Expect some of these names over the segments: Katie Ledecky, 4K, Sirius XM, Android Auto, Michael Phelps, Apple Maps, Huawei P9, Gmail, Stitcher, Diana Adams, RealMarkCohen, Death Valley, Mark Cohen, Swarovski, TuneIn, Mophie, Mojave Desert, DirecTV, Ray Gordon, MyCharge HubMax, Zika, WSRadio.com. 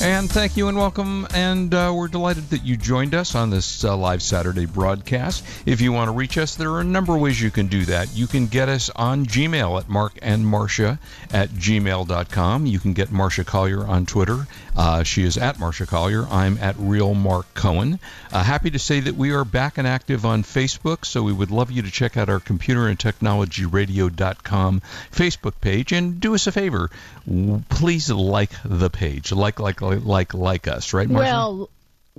And thank you and welcome, and we're delighted that you joined us on this live Saturday broadcast. If you want to reach us, there are a number of ways you can do that. You can get us on Gmail at markandmarcia@gmail.com. You can get Marcia Collier on Twitter. She is at Marcia Collier. I'm at RealMarkCohen. Happy to say that we are back and active on Facebook, so we would love you to check out our ComputerAndTechnologyRadio.com Facebook page, and do us a favor. Please like the page. Like us, right, Marcia? Well,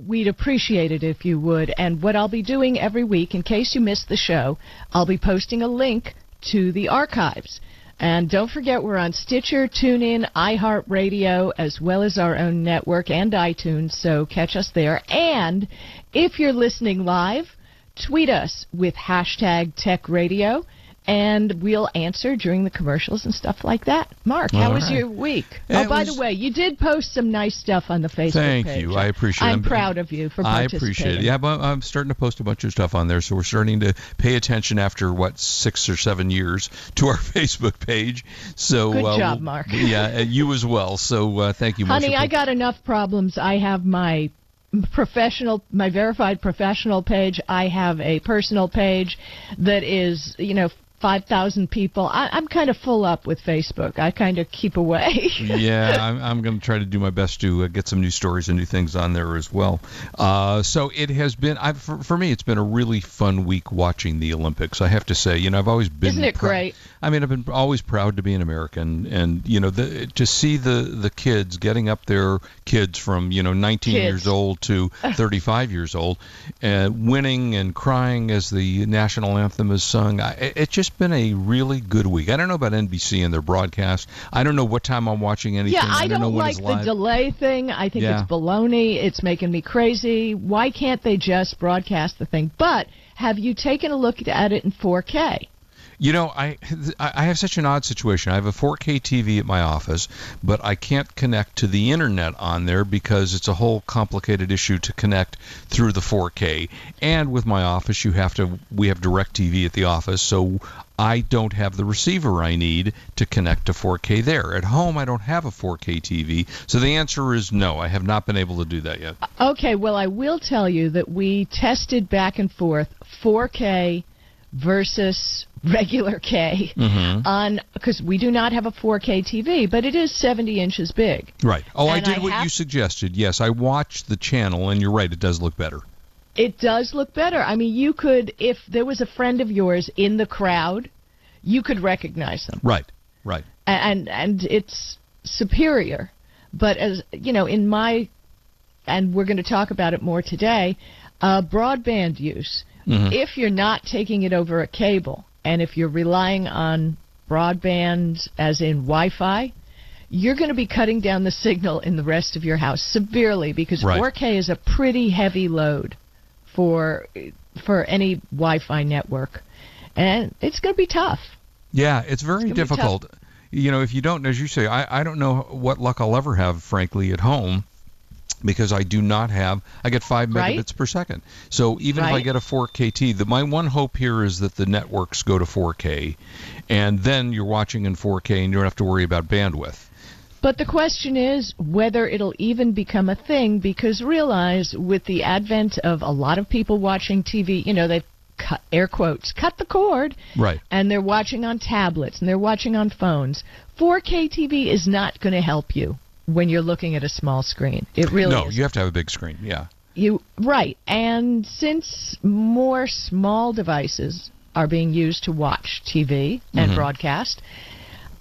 we'd appreciate it if you would. And what I'll be doing every week, in case you missed the show, I'll be posting a link to the archives. And don't forget, we're on Stitcher, TuneIn, iHeartRadio, as well as our own network and iTunes, so catch us there. And if you're listening live, tweet us with hashtag TechRadio, and we'll answer during the commercials and stuff like that. Mark, how was your week? Oh, by the way, you did post some nice stuff on the Facebook page. Thank you. I appreciate it. I'm proud of you for participating. I appreciate it. Yeah, but I'm starting to post a bunch of stuff on there, so we're starting to pay attention after, 6 or 7 years to our Facebook page. So, good job, Mark. Yeah, you as well. So thank you, Marcia. Honey, I got enough problems. I have my verified professional page. I have a personal page that is, 5,000 people. I'm kind of full up with Facebook. I kind of keep away. Yeah, I'm going to try to do my best to get some new stories and new things on there as well. So it has been, for me, it's been a really fun week watching the Olympics. I have to say, I've always been. Isn't it great? I mean, I've been always proud to be an American, and to see the kids getting up there, kids from 19 years old to 35 years old, winning and crying as the national anthem is sung. It just been a really good week. I don't know about NBC and their broadcast. I don't know what time I'm watching anything. Yeah, I don't know like the live delay thing. I think it's baloney. It's making me crazy. Why can't they just broadcast the thing? But have you taken a look at it in 4K? I have such an odd situation. I have a 4K TV at my office, but I can't connect to the internet on there because it's a whole complicated issue to connect through the 4K. And with my office, we have DirecTV at the office, so I don't have the receiver I need to connect to 4K there. At home, I don't have a 4K TV, so the answer is no. I have not been able to do that yet. Okay, well, I will tell you that we tested back and forth 4K versus regular K on, because we do not have a 4K TV, but it is 70 inches big. Right. Oh, and I did what you suggested. Yes, I watched the channel, and you're right, it does look better. It does look better. I mean, you could, if there was a friend of yours in the crowd, you could recognize them. Right. And it's superior. But as, in my, and we're going to talk about it more today, broadband use. Mm-hmm. If you're not taking it over a cable, and if you're relying on broadband, as in Wi-Fi, you're going to be cutting down the signal in the rest of your house severely, because 4K is a pretty heavy load for any Wi-Fi network. And it's going to be tough. Yeah, it's very difficult. If you don't, as you say, I don't know what luck I'll ever have, frankly, at home. Because I do not have, I get 5 megabits per second. So even if I get a 4K TV, my one hope here is that the networks go to 4K, and then you're watching in 4K and you don't have to worry about bandwidth. But the question is whether it'll even become a thing, because realize with the advent of a lot of people watching TV, they've cut, air quotes, cut the cord, and they're watching on tablets and they're watching on phones. 4K TV is not going to help you when you're looking at a small screen. It really isn't. You have to have a big screen, and since more small devices are being used to watch TV and broadcast,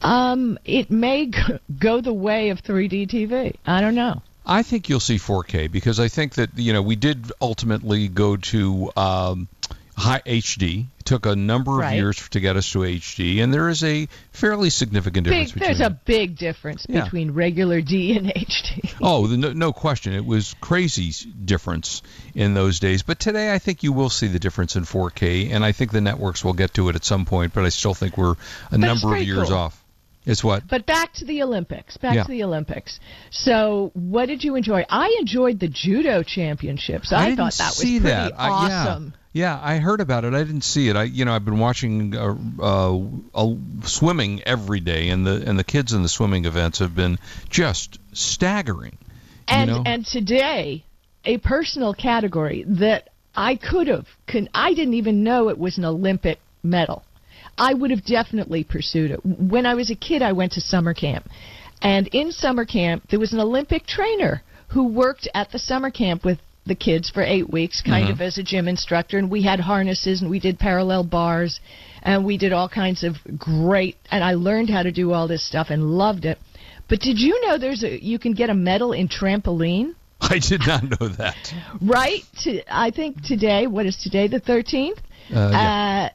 it may go the way of 3D TV. I don't know. I think you'll see 4K, because I think that, we did ultimately go to high HD. It took a number of years to get us to HD, and there is a fairly significant difference. There's a big difference between regular D and HD. Oh, no question. It was crazy difference in those days. But today I think you will see the difference in 4K, and I think the networks will get to it at some point, but I still think we're a number of years off. Is what? But back to the Olympics. Back to the Olympics. So what did you enjoy? I enjoyed the judo championships. I thought that was pretty awesome. Yeah, I heard about it. I didn't see it. I've been watching swimming every day, and the kids in the swimming events have been just staggering. And today, a personal category that I could have. I didn't even know it was an Olympic medal. I would have definitely pursued it. When I was a kid, I went to summer camp, and in summer camp, there was an Olympic trainer who worked at the summer camp with the kids for 8 weeks, kind of as a gym instructor, and we had harnesses, and we did parallel bars, and we did all kinds of great, and I learned how to do all this stuff and loved it. But did you know you can get a medal in trampoline? I did not know that. Right? I think today, what is today, the 13th?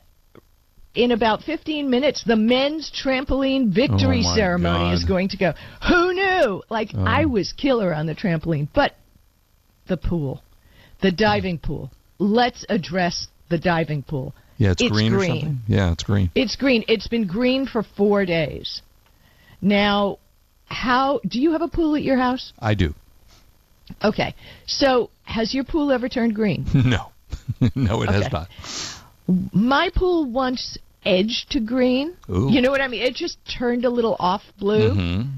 In about 15 minutes, the men's trampoline victory ceremony is going to go. Who knew? I was killer on the trampoline. But the pool, the diving pool. Let's address the diving pool. Yeah, it's green or something? Yeah, it's green. It's green. It's been green for 4 days. Now, do you have a pool at your house? I do. Okay. So, has your pool ever turned green? No. No, it has not. My pool once edged to green. Ooh. You know what I mean? It just turned a little off blue. Mm-hmm.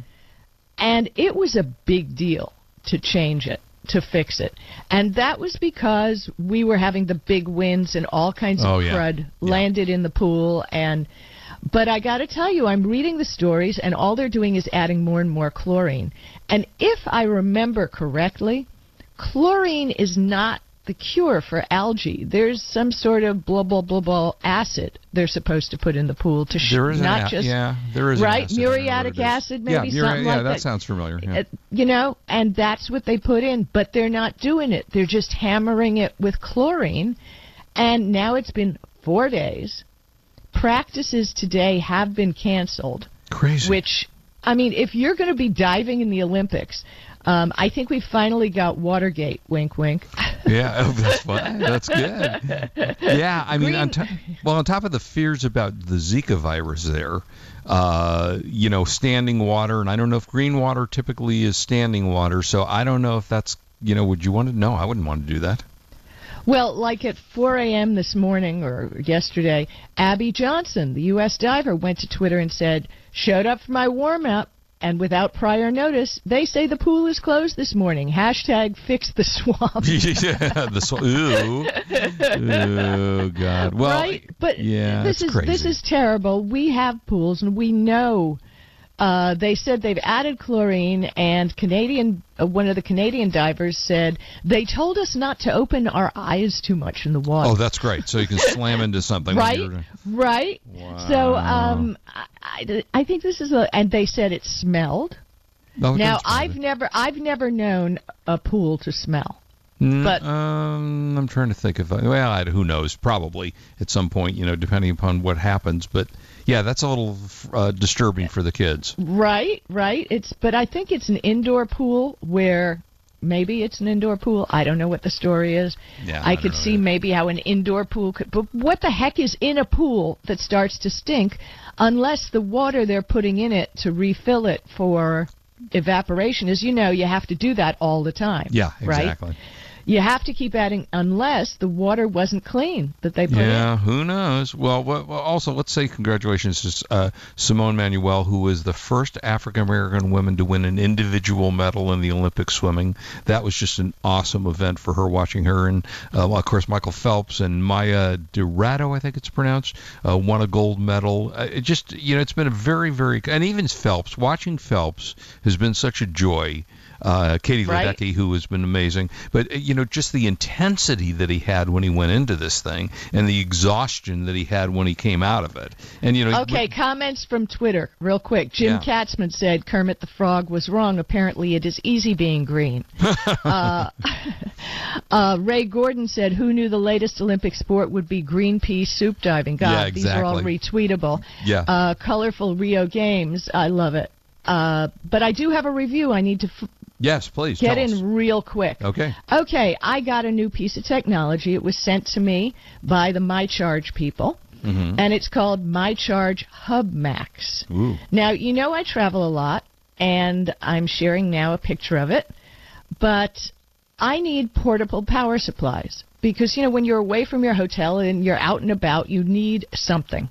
And it was a big deal to change it, to fix it. And that was because we were having the big winds and all kinds of crud landed in the pool. But I got to tell you, I'm reading the stories, and all they're doing is adding more and more chlorine. And if I remember correctly, chlorine is not the cure for algae. There's some sort of blah blah blah blah acid they're supposed to put in the pool to muriatic acid, maybe something like that. Yeah, that sounds familiar. Yeah. And that's what they put in, but they're not doing it. They're just hammering it with chlorine, and now it's been 4 days. Practices today have been canceled. Crazy. Which, I mean, if you're going to be diving in the Olympics. I think we finally got Watergate, wink, wink. Yeah, that's fine. That's good. Yeah, I mean, on top of the fears about the Zika virus there, standing water, and I don't know if green water typically is standing water, so I don't know if that's, would you want to? No, I wouldn't want to do that. Well, like at 4 a.m. this morning or yesterday, Abby Johnson, the U.S. diver, went to Twitter and said, "Showed up for my warm-up. And without prior notice, they say the pool is closed this morning. # fix the swamp." Yeah, the swamp. Ooh. Oh, God. Well, right? But yeah, this is terrible. We have pools, and we know they said they've added chlorine, and one of the Canadian divers said, "They told us not to open our eyes too much in the water." Oh, that's great. So you can slam into something. Right? Wow. So, I think this is and they said it smelled. Now, I've never known a pool to smell. But I'm trying to think of. Well, who knows? Probably at some point, depending upon what happens. But yeah, that's a little disturbing for the kids. Right. But I think it's an indoor pool where. Maybe it's an indoor pool. I don't know what the story is. Yeah, I could see maybe how an indoor pool could... But what the heck is in a pool that starts to stink unless the water they're putting in it to refill it for evaporation is, you have to do that all the time. Yeah, exactly. Right? You have to keep adding unless the water wasn't clean that they put in. Yeah, who knows? Well, also, let's say congratulations to Simone Manuel, who was the first African-American woman to win an individual medal in the Olympic swimming. That was just an awesome event for her, watching her. And, of course, Michael Phelps and Maya Dorado, I think it's pronounced, won a gold medal. It's been a very, very – and even Phelps, watching Phelps has been such a joy. Katie Ledecky, who has been amazing. But, just the intensity that he had when he went into this thing and the exhaustion that he had when he came out of it. And, comments from Twitter real quick. Jim Katzman said Kermit the Frog was wrong. Apparently it is easy being green. Ray Gordon said, "Who knew the latest Olympic sport would be green pea soup diving?" God, yeah, exactly. These are all retweetable. Yeah. Colorful Rio Games. I love it. But I do have a review I need to... Yes, please. Get in real quick. Okay, I got a new piece of technology. It was sent to me by the MyCharge people. and it's called MyCharge HubMax. Ooh. Now, you know I travel a lot, and I'm sharing now a picture of it, but I need portable power supplies because, you know, when you're away from your hotel and you're out and about, you need something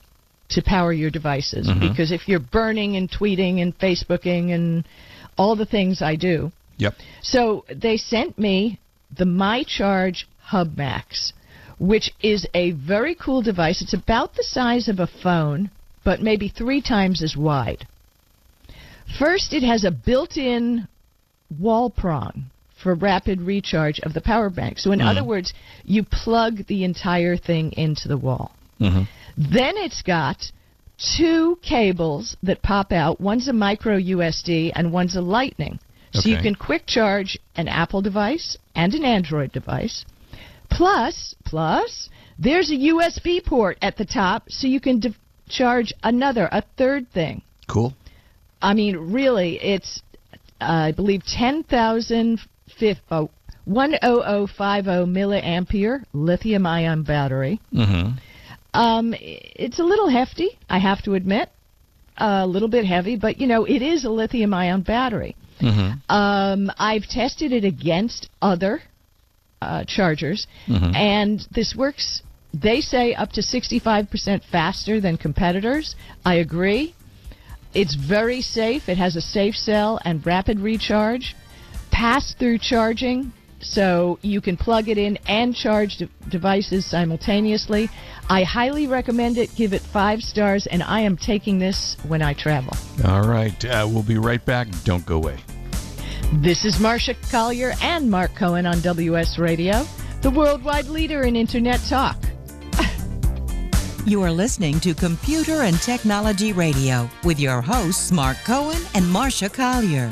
to power your devices because if you're burning and tweeting and Facebooking and all the things I do. Yep. So they sent me the MyCharge HubMax, which is a very cool device. It's about the size of a phone, but maybe 3 times as wide. First, it has a built-in wall prong for rapid recharge of the power bank. So in other words, you plug the entire thing into the wall. Then it's got 2 cables that pop out. One's a micro USB and one's a lightning. So you can quick charge an Apple device and an Android device. Plus, there's a USB port at the top so you can charge a third thing. Cool. I mean, really, it's, I believe, 10050 milliampere lithium-ion battery. It's a little hefty, I have to admit, a little bit heavy, but, you know, it is a lithium-ion battery. I've tested it against other chargers, and this works, they say, up to 65% faster than competitors. I agree. It's very safe. It has a safe cell and rapid recharge, pass-through charging, so you can plug it in and charge devices simultaneously. I highly recommend it. Give it 5 stars, and I am taking this when I travel. All right. We'll be right back. Don't go away. This is Marcia Collier and Mark Cohen on WS Radio, the worldwide leader in Internet talk. You are listening to Computer and Technology Radio with your hosts, Mark Cohen and Marcia Collier.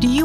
Do you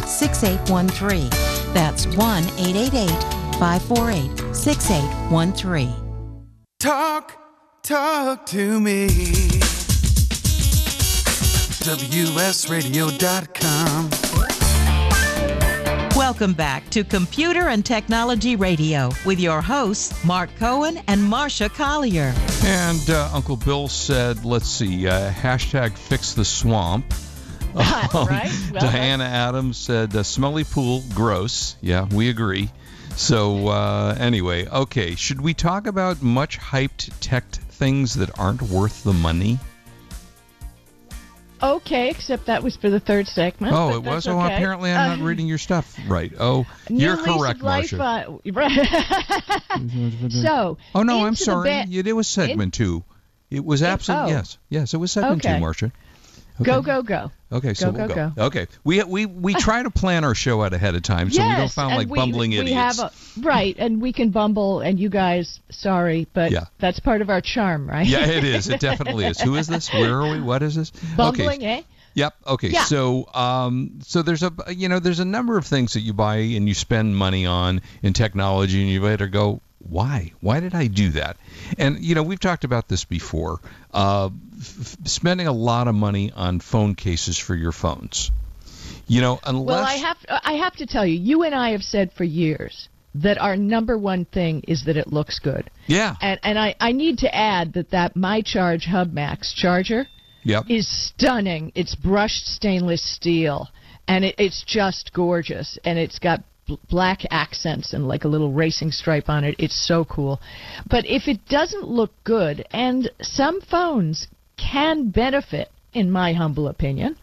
548-6813. That's 1-888-548-6813. Talk to me. WSRadio.com. Welcome back to Computer and Technology Radio with your hosts, Mark Cohen and Marcia Collier. And Uncle Bill said, let's see, hashtag fix the swamp. Right? Well, Diana Adams said, smelly pool, gross. Yeah, we agree. So anyway, okay, should we talk about much hyped tech things that aren't worth the money? Okay, except that was for the third segment. Oh, it was? Okay. Oh, apparently I'm not reading your stuff right. Oh, you're correct, Marcia. Right. So, oh, no, I'm sorry. It was segment two. It was absolutely, yes. Yes, it was segment two, Marcia. Okay. Go. Okay, so we'll go. Okay, we try to plan our show out ahead of time so we don't sound like bumbling idiots. Right, and we can bumble, and you guys, sorry, but that's part of our charm, right? Yeah, it is. It definitely is. Who is this? Where are we? What is this? Bumbling, eh? Yep. Okay. Yeah. So, so there's a number of things that you buy and you spend money on in technology, and you better go, why? Why did I do that? And, we've talked about this before. Spending a lot of money on phone cases for your phones. Unless... Well, I have to tell you, you and I have said for years that our number one thing is that it looks good. Yeah. And I need to add that MyCharge HubMax charger is stunning. It's brushed stainless steel, and it's just gorgeous, and it's got black accents and like a little racing stripe on it. It's so cool. But if it doesn't look good, and some phones can benefit, in my humble opinion,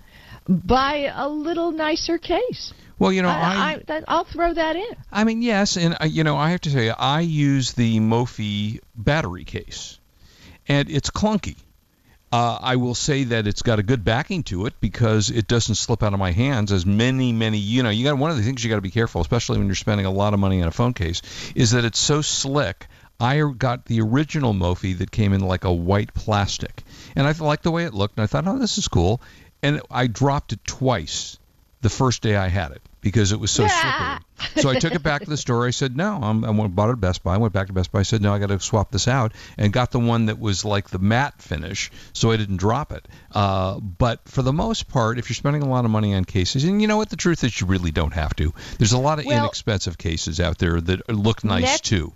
by a little nicer case. Well, I'll throw that in. I mean, yes, and I have to say, I use the Mophie battery case, and it's clunky. I will say that it's got a good backing to it because it doesn't slip out of my hands as many, one of the things you got to be careful, especially when you're spending a lot of money on a phone case, is that it's so slick. I got the original Mophie that came in like a white plastic, and I liked the way it looked, and I thought, oh, this is cool, and I dropped it twice the first day I had it because it was so slippery. So I took it back to the store. I said, no, I bought it at Best Buy. I went back to Best Buy. I said, no, I got to swap this out, and got the one that was like the matte finish, so I didn't drop it. But for the most part, if you're spending a lot of money on cases, and you know what? The truth is you really don't have to. There's a lot of inexpensive cases out there that look nice too.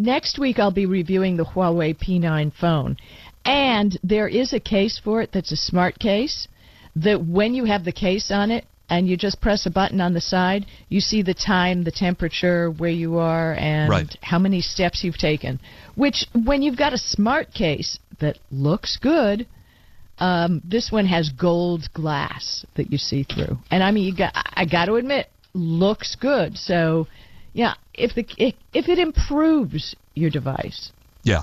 Next week I'll be reviewing the Huawei P9 phone, and there is a case for it that's a smart case that when you have the case on it, and you just press a button on the side, you see the time, the temperature, where you are, and how many steps you've taken. Which, when you've got a smart case that looks good, this one has gold glass that you see through. And I mean, I got to admit, looks good. So, yeah, if it improves your device. Yeah.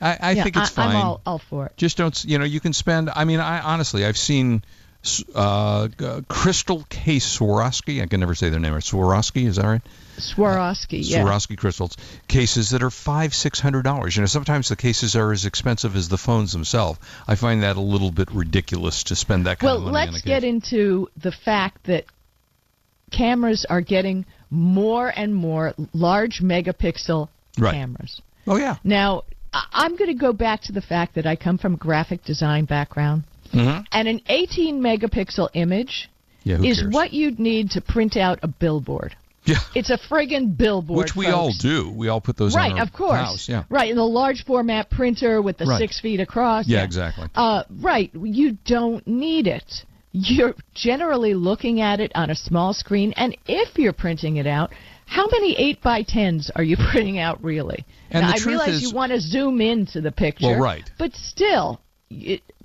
I think it's fine. I'm all for it. Just don't, you can spend, I've seen... crystal case Swarovski. I can never say their name. Swarovski, is that right? Swarovski, Swarovski crystals. Cases that are $500-$600. Sometimes the cases are as expensive as the phones themselves. I find that a little bit ridiculous to spend that kind of money on a case. Well, let's get into the fact that cameras are getting more and more large megapixel cameras. Oh, yeah. Now, I'm going to go back to the fact that I come from a graphic design background. Mm-hmm. And an 18-megapixel image is cares? What you'd need to print out a billboard. Yeah. It's a friggin' billboard, which we all do. We all put those in our house. Yeah. Right, in the large format printer with the 6 feet across. Yeah, exactly. Right, you don't need it. You're generally looking at it on a small screen, and if you're printing it out, how many 8x10s are you printing out, really? And now, I realize you want to zoom into the picture, but still...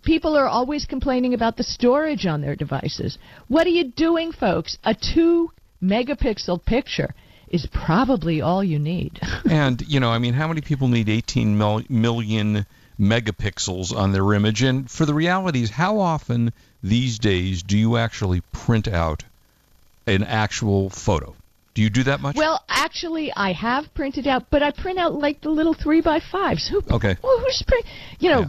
people are always complaining about the storage on their devices. What are you doing, folks? A 2-megapixel picture is probably all you need. And, how many people need 18 million megapixels on their image? And for the reality is, how often these days do you actually print out an actual photo? Do you do that much? Well, actually, I have printed out, but I print out like the little 3x5s. Who's print?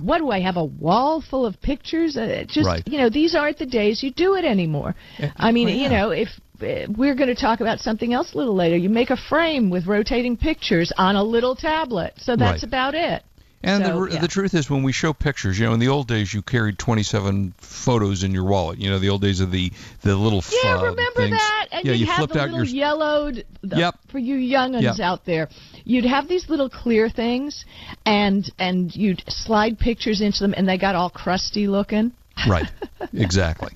What do I have, a wall full of pictures? These aren't the days you do it anymore. I mean, if we're going to talk about something else a little later. You make a frame with rotating pictures on a little tablet. So that's about it. And so, the truth is, when we show pictures, you know, in the old days, you carried 27 photos in your wallet. You know, the old days of the little things. Yeah, remember that? And yeah, you flipped out your... yellowed... Yep. For you young'uns out there, you'd have these little clear things, and you'd slide pictures into them, and they got all crusty looking. Right. Exactly.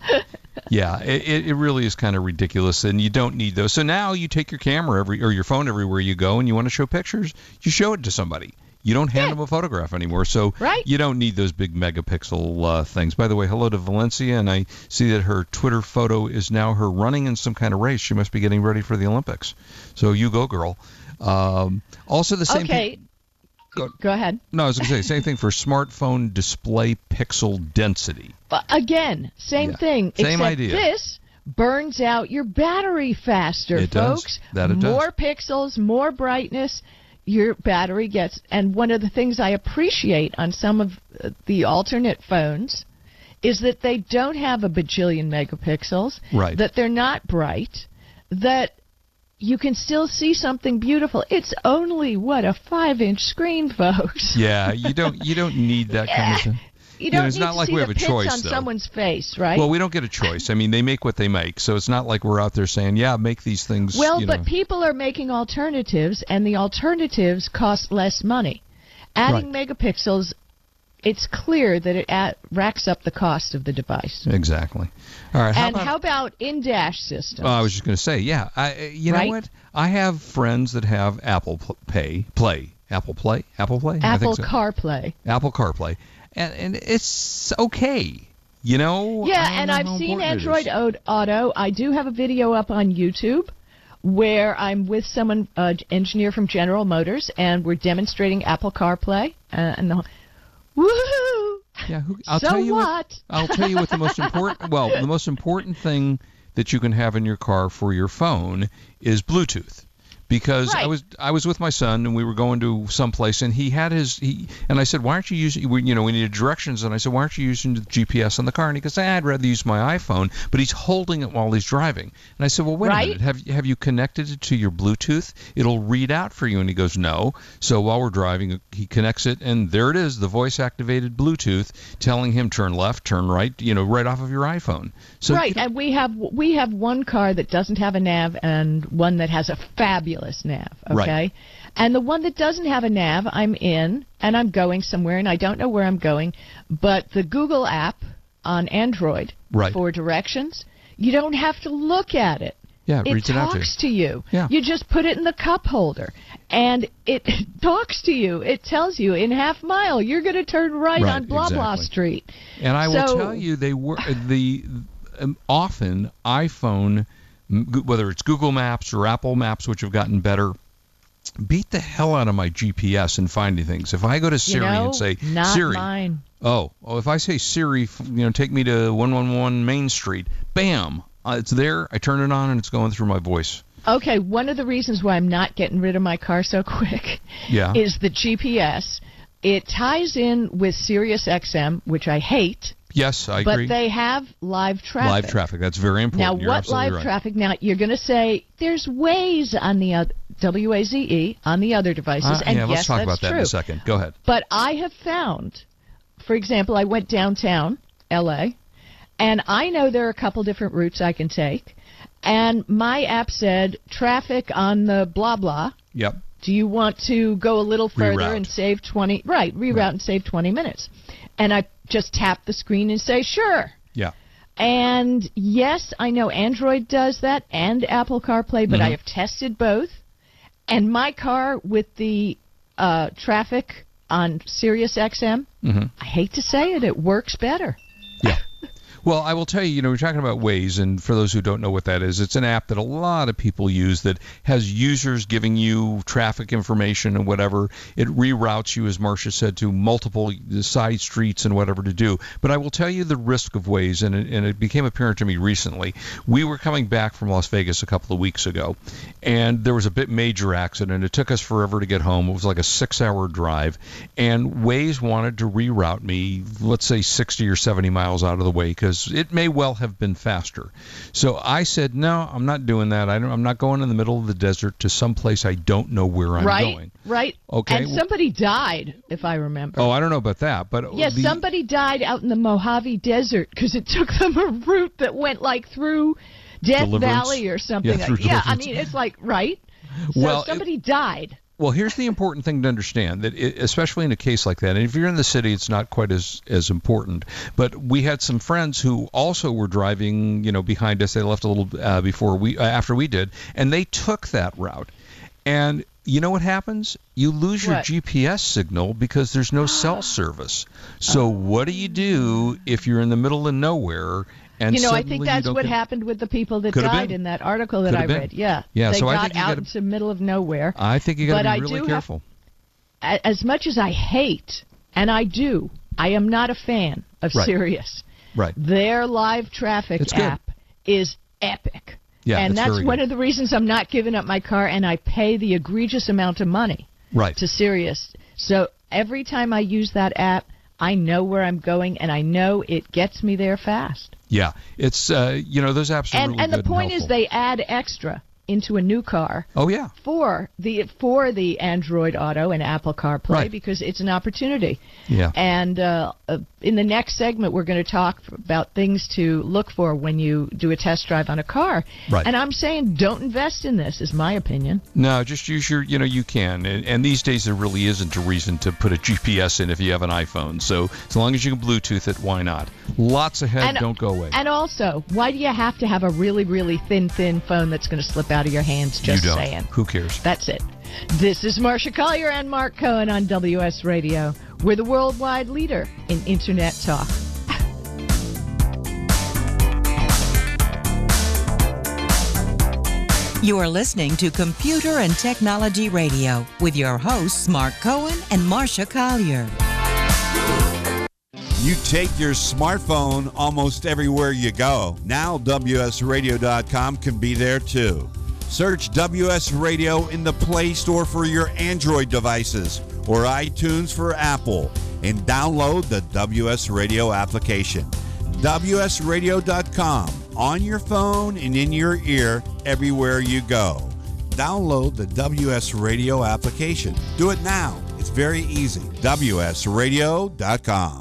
Yeah, it really is kind of ridiculous, and you don't need those. So now you take your camera or your phone everywhere you go, and you want to show pictures, you show it to somebody. You don't hand them a photograph anymore, so you don't need those big megapixel things. By the way, hello to Valencia, and I see that her Twitter photo is now her running in some kind of race. She must be getting ready for the Olympics. So you go, girl. Also the same thing. Go ahead. No, I was going to say, same thing for smartphone display pixel density. But again, same thing, same idea. This burns out your battery faster, folks. That it does. More pixels, more brightness. Your battery gets, and one of the things I appreciate on some of the alternate phones is that they don't have a bajillion megapixels, that they're not bright, that you can still see something beautiful. It's only, what, a 5-inch screen, folks. Yeah, you don't need that kind of thing. You know, it's not like we have a choice, on someone's face, right? Well, we don't get a choice. I mean, they make what they make, so it's not like we're out there saying, "Yeah, make these things." Well, but people are making alternatives, and the alternatives cost less money. Adding megapixels, it's clear that it racks up the cost of the device. Exactly. All right. How about in-dash systems? I was just going to say, you know what? I have friends that have Apple CarPlay. Apple CarPlay. And it's okay, you know? Yeah, and I've seen Android Auto. I do have a video up on YouTube where I'm with someone, an engineer from General Motors, and we're demonstrating Apple CarPlay. Woohoo! Yeah, I'll tell you what the most important... Well, the most important thing that you can have in your car for your phone is Bluetooth. Because I was with my son, and we were going to someplace, and he had and I said, why aren't you using, we needed directions, and I said, why aren't you using the GPS on the car? And he goes, I'd rather use my iPhone, but he's holding it while he's driving. And I said, well, wait a minute, have you connected it to your Bluetooth? It'll read out for you. And he goes, no. So while we're driving, he connects it, and there it is, the voice-activated Bluetooth telling him turn left, turn right, right off of your iPhone. So and we have one car that doesn't have a nav and one that has a fabulous nav, okay? Right. And the one that doesn't have a nav, I'm in, and I'm going somewhere, and I don't know where I'm going, but the Google app on Android for directions, you don't have to look at it. Yeah, it talks to you. Yeah. You just put it in the cup holder, and it talks to you. It tells you in half mile you're going to turn right on blah blah street. And I will tell you, they were often iPhone, whether it's Google Maps or Apple Maps, which have gotten better, beat the hell out of my GPS in finding things. If I go to Siri and say, Siri, if I say, Siri, take me to 111 Main Street, bam, it's there. I turn it on, and it's going through my voice. Okay, one of the reasons why I'm not getting rid of my car so quick is the GPS. It ties in with Sirius XM, which I hate. Yes, I agree. But they have live traffic. Live traffic, that's very important. Now, what live traffic? Now, you're going to say, there's Waze on the other, W-A-Z-E, on the other devices, and yes, let's talk about that in a second. Go ahead. But I have found, for example, I went downtown, L.A., and I know there are a couple different routes I can take, and my app said, traffic on the blah, blah. Yep. Do you want to go a little further and save 20... reroute and save 20 minutes. And I just tap the screen and say, sure. Yeah. And yes, I know Android does that and Apple CarPlay, but I have tested both. And my car with the traffic on Sirius XM, I hate to say it, it works better. Yeah. Well, I will tell you, we're talking about Waze, and for those who don't know what that is, it's an app that a lot of people use that has users giving you traffic information and whatever. It reroutes you, as Marcia said, to multiple side streets and whatever to do. But I will tell you the risk of Waze, and it became apparent to me recently. We were coming back from Las Vegas a couple of weeks ago, and there was a major accident. It took us forever to get home. It was like a 6-hour drive, and Waze wanted to reroute me, let's say 60 or 70 miles out of the way, because because it may well have been faster. So I said, no, I'm not doing that. I'm not going in the middle of the desert to someplace I don't know where I'm going. Right. Okay. And somebody died, if I remember. Oh, I don't know about that, but yes, somebody died out in the Mojave Desert because it took them a route that went like through Death Valley or something. Yeah, I mean, it's like right. So somebody died. Well, here's the important thing to understand, that especially in a case like that, and if you're in the city, it's not quite as important, but we had some friends who also were driving, behind us. They left a little after we did, and they took that route. And you know what happens? You lose your GPS signal because there's no cell service. So what do you do if you're in the middle of nowhere? And I think that's what happened with the people that died in that article that I read. Yeah, they got out into the middle of nowhere. I think you got to be really careful. As much as I hate, and I am not a fan of Sirius. Right. Their live traffic app is epic. Yeah, and that's one of the reasons I'm not giving up my car, and I pay the egregious amount of money to Sirius. So every time I use that app, I know where I'm going, and I know it gets me there fast. Yeah, it's those apps are really good and the point is they add extra into a new car. Oh yeah, for the Android Auto and Apple CarPlay because it's an opportunity. Yeah, and in the next segment we're going to talk about things to look for when you do a test drive on a car. Right, and I'm saying don't invest in this. Is my opinion. No, just use your. You can, and these days there really isn't a reason to put a GPS in if you have an iPhone. So as long as you can Bluetooth it, why not? Lots ahead. Don't go away. And also, why do you have to have a really, really thin phone that's going to slip out of your hands? Just saying. Who cares? That's it. This is Marcia Collier and Mark Cohen on WS Radio. We're the worldwide leader in Internet talk. You are listening to Computer and Technology Radio with your hosts, Mark Cohen and Marcia Collier. You take your smartphone almost everywhere you go. Now WSRadio.com can be there too. Search WS Radio in the Play Store for your Android devices or iTunes for Apple, and download the WS Radio application. WSRadio.com, on your phone and in your ear everywhere you go. Download the WS Radio application. Do it now. It's very easy. WSRadio.com.